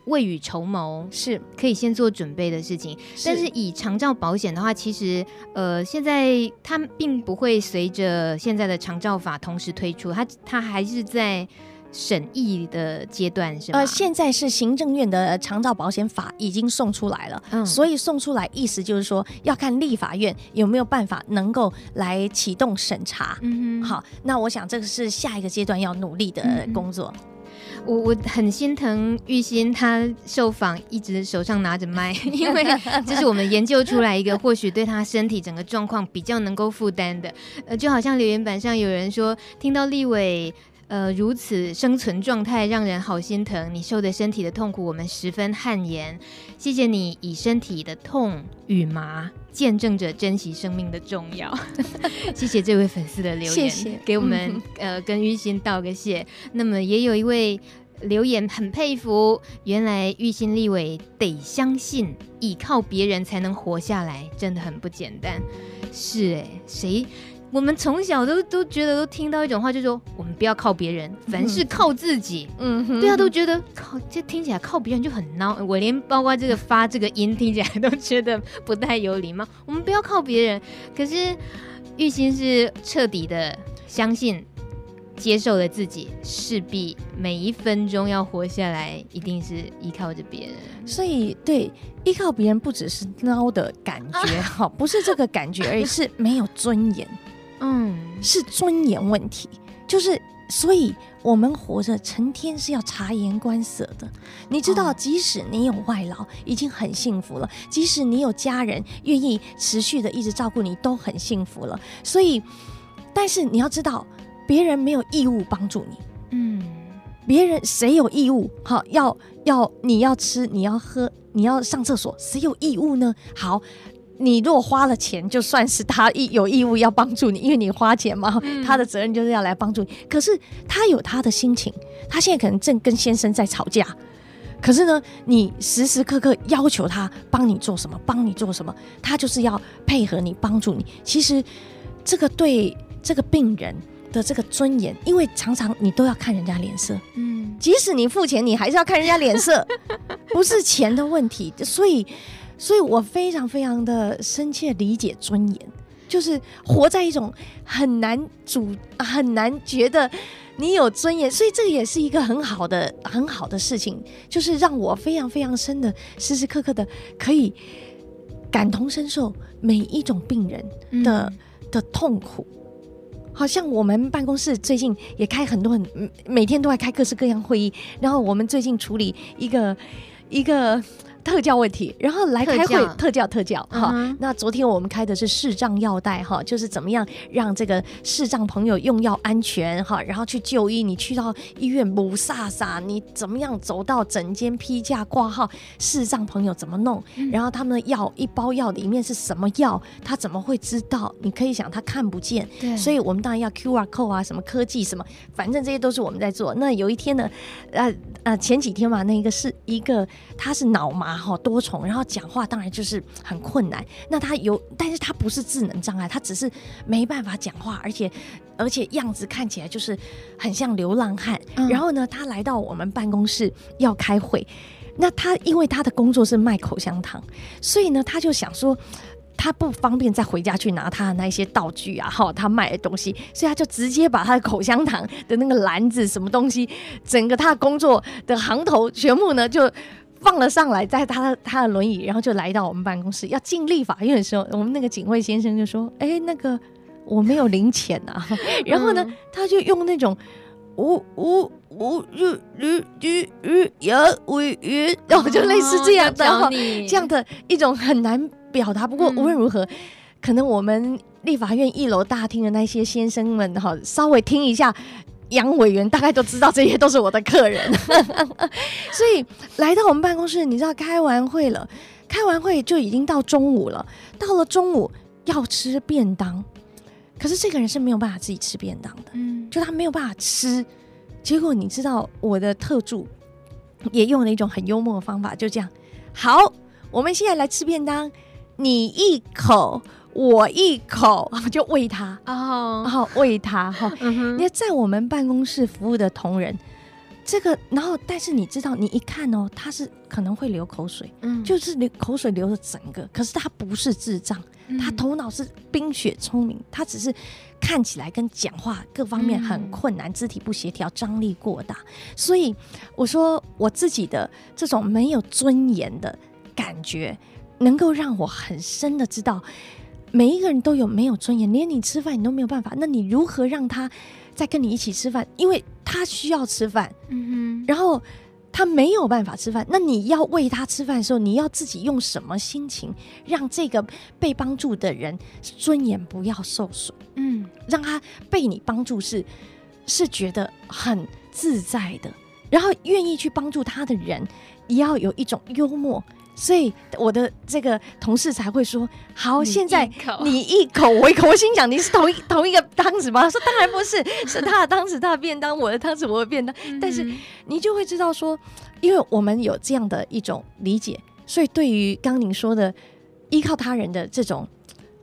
未雨绸缪，是可以先做准备的事情。但是以长照保险的话，其实呃，现在它并不会随着现在的长照法同时推出，它它还是在审议的阶段，是吗？呃，现在是行政院的长照保险法已经送出来了、嗯、所以送出来意思就是说要看立法院有没有办法能够来启动审查、嗯、好，那我想这个是下一个阶段要努力的工作、嗯，我, 我很心疼玉馨，她受访一直手上拿着麦，因为这是我们研究出来一个或许对她身体整个状况比较能够负担的、呃、就好像留言板上有人说听到立委呃，如此生存状态让人好心疼，你受的身体的痛苦我们十分汗颜，谢谢你以身体的痛与麻见证着珍惜生命的重要。谢谢这位粉丝的留言，谢谢给我们、嗯呃、跟玉馨道个谢。那么也有一位留言很佩服，原来玉馨立委得相信倚靠别人才能活下来，真的很不简单。是耶，谁我们从小 都, 都觉得都听到一种话，就是说我们不要靠别人，凡事靠自己、嗯、对啊，都觉得靠这听起来靠别人就很孬，我连包括这个发这个音听起来都觉得不太有礼貌，我们不要靠别人。可是玉馨是彻底的相信接受了自己势必每一分钟要活下来一定是依靠着别人，所以对依靠别人不只是孬的感觉、啊哦、不是这个感觉而已，是没有尊严嗯，是尊严问题，就是所以我们活着成天是要察言观色的，你知道即使你有外劳已经很幸福了，即使你有家人愿意持续的一直照顾你都很幸福了，所以但是你要知道别人没有义务帮助你，嗯，别人谁有义务好要要你要吃你要喝你要上厕所，谁有义务呢？好，你如果花了钱就算是他有义务要帮助你，因为你花钱嘛、嗯、他的责任就是要来帮助你，可是他有他的心情，他现在可能正跟先生在吵架，可是呢你时时刻刻要求他帮你做什么帮你做什么，他就是要配合你帮助你，其实这个对这个病人的这个尊严，因为常常你都要看人家脸色、嗯、即使你付钱你还是要看人家脸色不是钱的问题，所以所以我非常非常的深切理解尊严，就是活在一种很难主很难觉得你有尊严，所以这个也是一个很好的很好的事情，就是让我非常非常深的时时刻刻的可以感同身受每一种病人 的,、嗯、的痛苦。好像我们办公室最近也开很多很每天都在开各式各样会议，然后我们最近处理一个一个特教问题，然后来开会特教特教哈、嗯哦。那昨天我们开的是视障药袋哈、哦，就是怎么样让这个视障朋友用药安全哈、哦，然后去就医。你去到医院母萨萨，你怎么样走到诊间批价挂号，视障朋友怎么弄？嗯、然后他们的药一包药里面是什么药，他怎么会知道？你可以想他看不见，所以我们当然要 Q R code 啊，什么科技什么，反正这些都是我们在做。那有一天呢，呃呃前几天嘛，那一个是一个他是脑麻。多重，然后讲话当然就是很困难，那他有但是他不是智能障碍，他只是没办法讲话，而且而且样子看起来就是很像流浪汉、嗯、然后呢他来到我们办公室要开会，那他因为他的工作是卖口香糖，所以呢他就想说他不方便再回家去拿他的那些道具啊、哦、他卖的东西，所以他就直接把他的口香糖的那个篮子什么东西整个他工作的行头全部呢就放了上来，在他他的轮椅，然后就来到我们办公室。要进立法院的时候，我们那个警卫先生就说：“哎，那个我没有零钱啊。”然后呢，嗯、他就用那种无无无日日日日有委员，然后就类似这样的、哦、这样的一种很难表达。不过无论如何，嗯、可能我们立法院一楼大厅的那些先生们哈，稍微听一下。杨委员大概都知道这些都是我的客人所以来到我们办公室，你知道开完会了，开完会就已经到中午了，到了中午要吃便当，可是这个人是没有办法自己吃便当的、嗯、就他没有办法吃，结果你知道我的特助也用了一种很幽默的方法，就这样，好，我们现在来吃便当，你一口我一口，就喂他、oh. 然后喂他、哦 mm-hmm. 在我们办公室服务的同仁这个，然后但是你知道你一看哦，他是可能会流口水、嗯、就是口水流了整个，可是他不是智障、嗯、他头脑是冰雪聪明，他只是看起来跟讲话各方面很困难、嗯、肢体不协调，张力过大，所以我说我自己的这种没有尊严的感觉能够让我很深的知道每一个人都有没有尊严，连你吃饭你都没有办法，那你如何让他再跟你一起吃饭？因为他需要吃饭、嗯、然后他没有办法吃饭，那你要喂他吃饭的时候，你要自己用什么心情让这个被帮助的人尊严不要受损、嗯、让他被你帮助是是觉得很自在的，然后愿意去帮助他的人也要有一种幽默，所以我的这个同事才会说，好，现在你一口我一口，我心想你是同 一, 同一个汤匙吗？他说当然不是，是他的汤匙他的便当，我的汤匙我的便当、嗯、但是你就会知道说，因为我们有这样的一种理解，所以对于刚您说的依靠他人的这种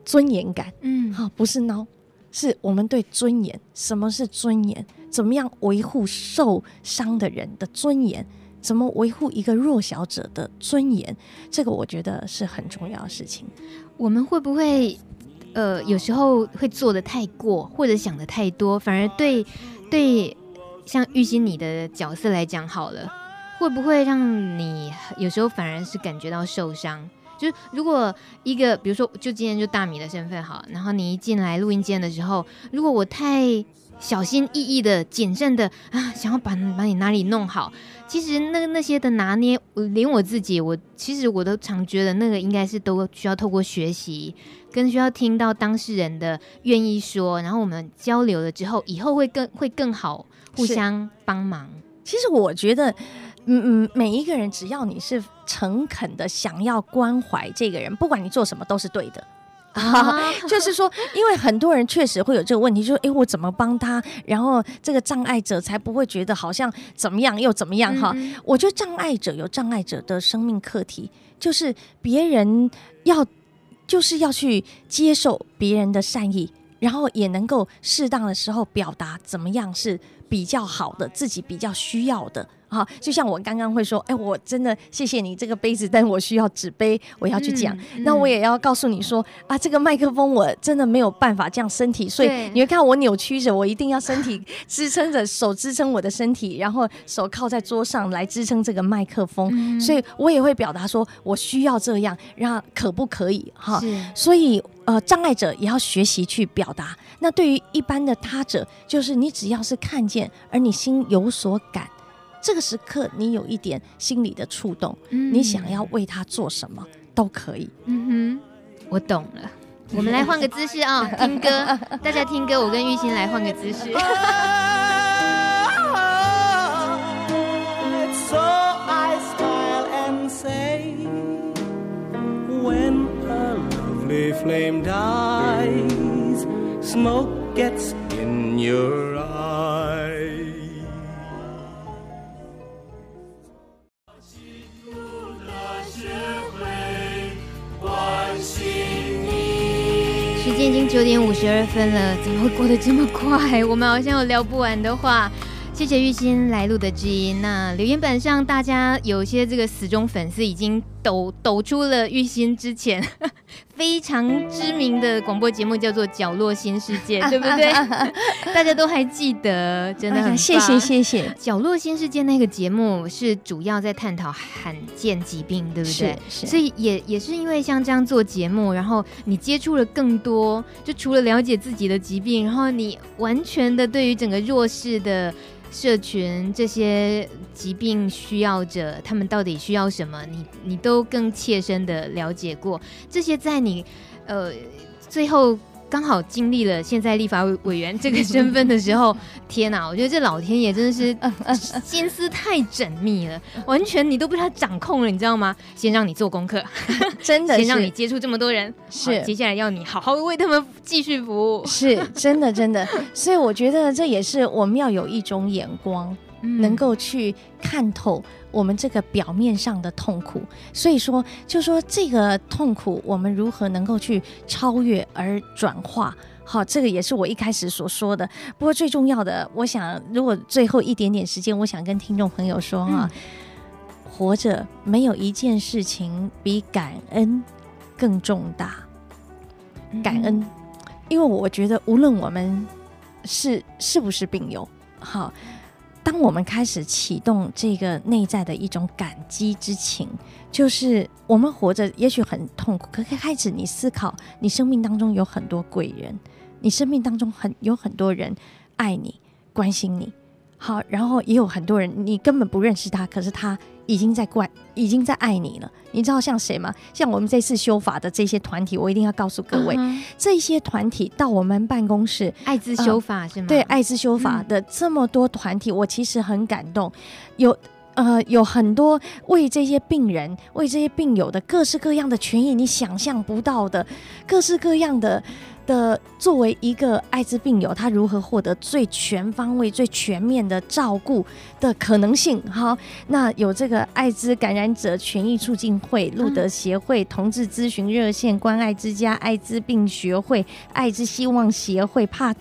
尊严感、嗯哦、不是孬，是我们对尊严，什么是尊严，怎么样维护受伤的人的尊严，怎么维护一个弱小者的尊严，这个我觉得是很重要的事情。我们会不会呃，有时候会做得太过，或者想得太多，反而对对像玉心你的角色来讲好了，会不会让你有时候反而是感觉到受伤？就是如果一个比如说就今天就大米的身份好，然后你一进来录音间的时候，如果我太小心翼翼的谨慎的啊，想要把把你哪里弄好，其实那那些的拿捏，连我自己我其实我都常觉得那个应该是都需要透过学习，跟需要听到当事人的愿意说，然后我们交流了之后，以后会更会更好，互相帮忙。其实我觉得嗯嗯，每一个人只要你是诚恳的想要关怀这个人，不管你做什么都是对的啊，就是说因为很多人确实会有这个问题，就是哎，我怎么帮他，然后这个障碍者才不会觉得好像怎么样又怎么样哈、嗯嗯。我觉得障碍者有障碍者的生命课题，就是别人要就是要去接受别人的善意，然后也能够适当的时候表达怎么样是比较好的，自己比较需要的啊，就像我刚刚会说，哎，我真的谢谢你这个杯子，但我需要纸杯，我要去讲、嗯嗯、那我也要告诉你说啊，这个麦克风我真的没有办法这样身体，所以你会看我扭曲着，我一定要身体支撑着，手支撑我的身体，然后手靠在桌上来支撑这个麦克风、嗯、所以我也会表达说我需要这样，让可不可以哈？所以呃，障碍者也要学习去表达。那对于一般的他者，就是你只要是看见而你心有所感，这个时刻你有一点心理的触动、嗯、你想要为他做什么都可以。嗯哼，我懂了。我们来换个姿势啊、哦，听歌，大家听歌，我跟玉心来换个姿势。So I smile and say, when a lovely flame dies, smoke gets in your eyes.时间已经九点五十二分了，怎么会过得这么快？我们好像有聊不完的话。谢谢玉心来录的知音。那留言板上大家有些这个死忠粉丝已经抖抖出了玉心之前呵呵非常知名的广播节目，叫做《角落新世界》，对不对？大家都还记得，真的很棒。谢谢谢谢。《角落新世界》那个节目是主要在探讨罕见疾病，对不对？是是。所以也也是因为像这样做节目，然后你接触了更多，就除了了解自己的疾病，然后你完全的对于整个弱势的社群，这些疾病需要者他们到底需要什么，你你都更切身的了解过。这些在你呃最后刚好经历了现在立法委员这个身份的时候，天哪，我觉得这老天爷真的是心思太缜密了，完全你都被他掌控了，你知道吗？先让你做功课，真的是先让你接触这么多人，是接下来要你好好为他们继续服务，是真的真的。所以我觉得这也是我们要有一种眼光，嗯、能够去看透我们这个表面上的痛苦，所以说就说这个痛苦我们如何能够去超越而转化，好，这个也是我一开始所说的。不过最重要的，我想如果最后一点点时间，我想跟听众朋友说哈、啊嗯，活着没有一件事情比感恩更重大，感恩、嗯、因为我觉得无论我们是是不是病友，好，当我们开始启动这个内在的一种感激之情，就是我们活着也许很痛苦，可开始你思考你生命当中有很多贵人，你生命当中很有很多人爱你关心你，好，然后也有很多人你根本不认识他，可是他已经在怪已经在爱你了。你知道像谁吗？像我们这次修法的这些团体，我一定要告诉各位、uh-huh. 这些团体到我们办公室，艾滋修法、呃、是吗？对，艾滋修法的这么多团体、嗯、我其实很感动，有呃，有很多为这些病人为这些病友的各式各样的权益，你想象不到的各式各样的的作为一个艾滋病友，他如何获得最全方位最全面的照顾的可能性。好，那有这个艾滋感染者权益促进会、路德协会、同志咨询热线、关爱之家、艾滋病学会、艾滋希望协会、帕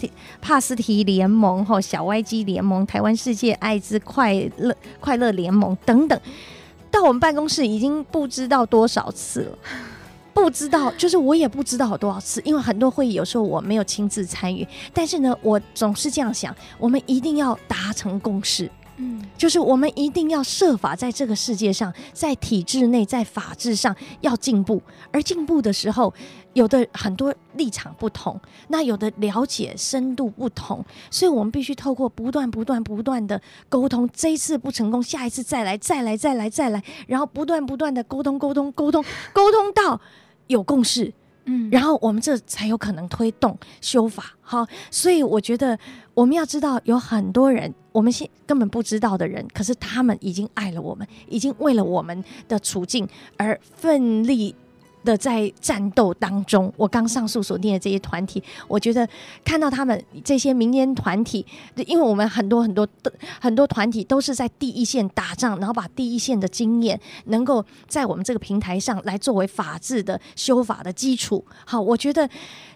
帕斯提联盟、小 Y G 联盟、台湾世界艾滋快乐快乐联盟等等，到我们办公室已经不知道多少次了。不知道，就是我也不知道多少次，因为很多会议有时候我没有亲自参与，但是呢我总是这样想，我们一定要达成共识，嗯，就是我们一定要设法在这个世界上，在体制内，在法治上要进步，而进步的时候有的很多立场不同，那有的了解深度不同，所以我们必须透过不断不断不断的沟通，这一次不成功下一次再来再来再来再来，然后不断不断的沟通沟通沟通沟通到有共识，嗯，然后我们这才有可能推动修法。好，所以我觉得我们要知道有很多人我们根本不知道的人，可是他们已经爱了我们，已经为了我们的处境而奋力的在战斗当中。我刚上述所念的这些团体，我觉得看到他们这些民间团体，因为我们很多很多很多团体都是在第一线打仗，然后把第一线的经验能够在我们这个平台上来作为法治的修法的基础。好，我觉得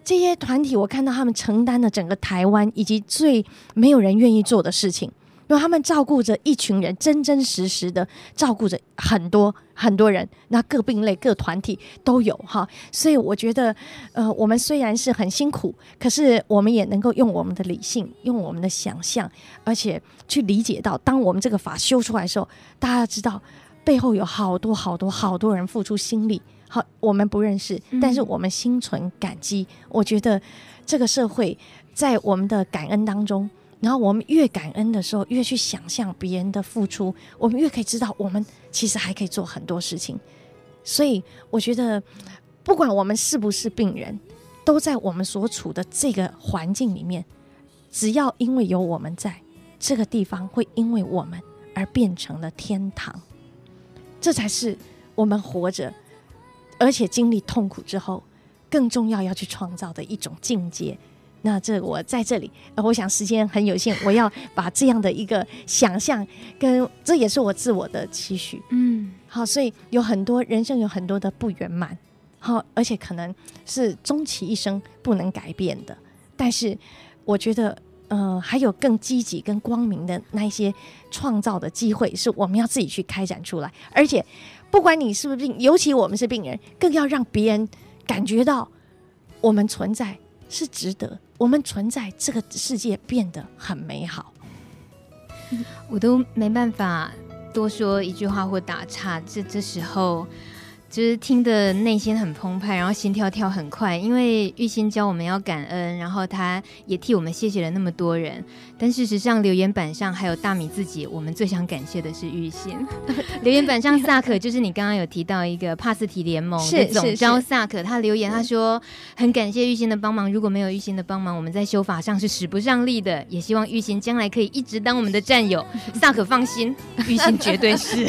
这些团体，我看到他们承担了整个台湾以及最没有人愿意做的事情，因为他们照顾着一群人，真真实实的照顾着很多很多人，那各病类各团体都有哈。所以我觉得呃，我们虽然是很辛苦，可是我们也能够用我们的理性，用我们的想象，而且去理解到当我们这个法修出来的时候，大家知道背后有好多好多好多人付出心力，好，我们不认识，但是我们心存感激、嗯、我觉得这个社会在我们的感恩当中，然后我们越感恩的时候，越去想象别人的付出，我们越可以知道我们其实还可以做很多事情。所以我觉得不管我们是不是病人，都在我们所处的这个环境里面，只要因为有我们在，这个地方会因为我们而变成了天堂，这才是我们活着而且经历痛苦之后更重要要去创造的一种境界。那这我在这里、呃、我想时间很有限，我要把这样的一个想象跟这也是我自我的期许，嗯，好，所以有很多人生有很多的不圆满，好，而且可能是终其一生不能改变的，但是我觉得呃，还有更积极跟光明的那一些创造的机会是我们要自己去开展出来，而且不管你是不是病，尤其我们是病人，更要让别人感觉到我们存在是值得，我们存在这个世界变得很美好。我都没办法多说一句话或打岔，这这时候就是听得内心很澎湃，然后心跳跳很快，因为玉心教我们要感恩，然后他也替我们谢谢了那么多人，但事实上留言板上还有大米自己，我们最想感谢的是玉心。留言板上萨可就是你刚刚有提到一个帕斯提联盟的总召萨可，他留言他说很感谢玉心的帮忙，如果没有玉心的帮忙，我们在修法上是使不上力的，也希望玉心将来可以一直当我们的战友。萨可放心，玉心绝对是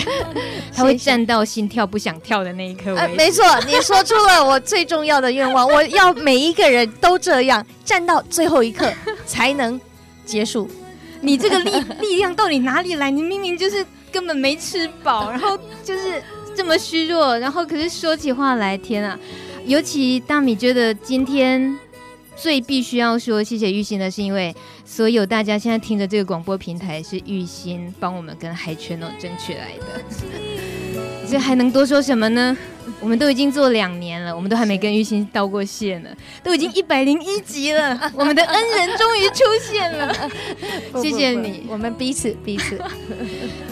他会站到心跳不想跳的那一呃、没错，你说出了我最重要的愿望。我要每一个人都这样站到最后一刻才能结束。你这个 力, 力量到底哪里来？你明明就是根本没吃饱，然后就是这么虚弱，然后可是说起话来，天啊！尤其大米觉得今天最必须要说谢谢玉心的是，因为所有大家现在听着这个广播平台是玉心帮我们跟Hi Channel争取来的。这还能多说什么呢？我们都已经做两年了，我们都还没跟玉心道过谢呢，都已经一百零一集了，我们的恩人终于出现了。谢谢你，我们彼此彼此。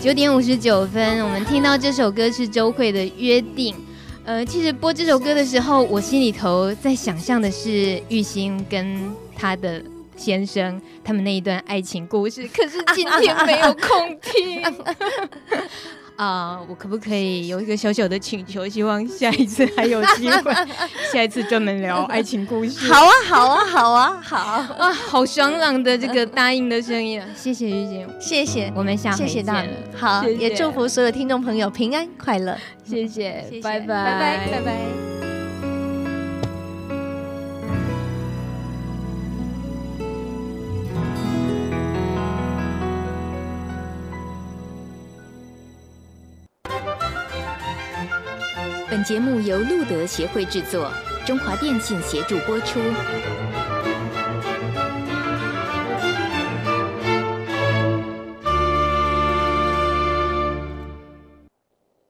九点五十九分，我们听到这首歌是周蕙的《约定》。呃，其实播这首歌的时候，我心里头在想象的是玉心跟他的先生他们那一段爱情故事，可是今天没有空听。啊、呃，我可不可以有一个小小的请求？希望下一次还有机会，下一次专门聊爱情故事。好啊，好啊，好啊，好啊！好爽朗的这个答应的声音啊！谢谢于姐，谢谢，我们下回见了。好，谢谢，也祝福所有听众朋友平安快乐。谢谢，谢谢，拜拜，拜拜，拜拜。本节目由路德协会制作，中华电信协助播出。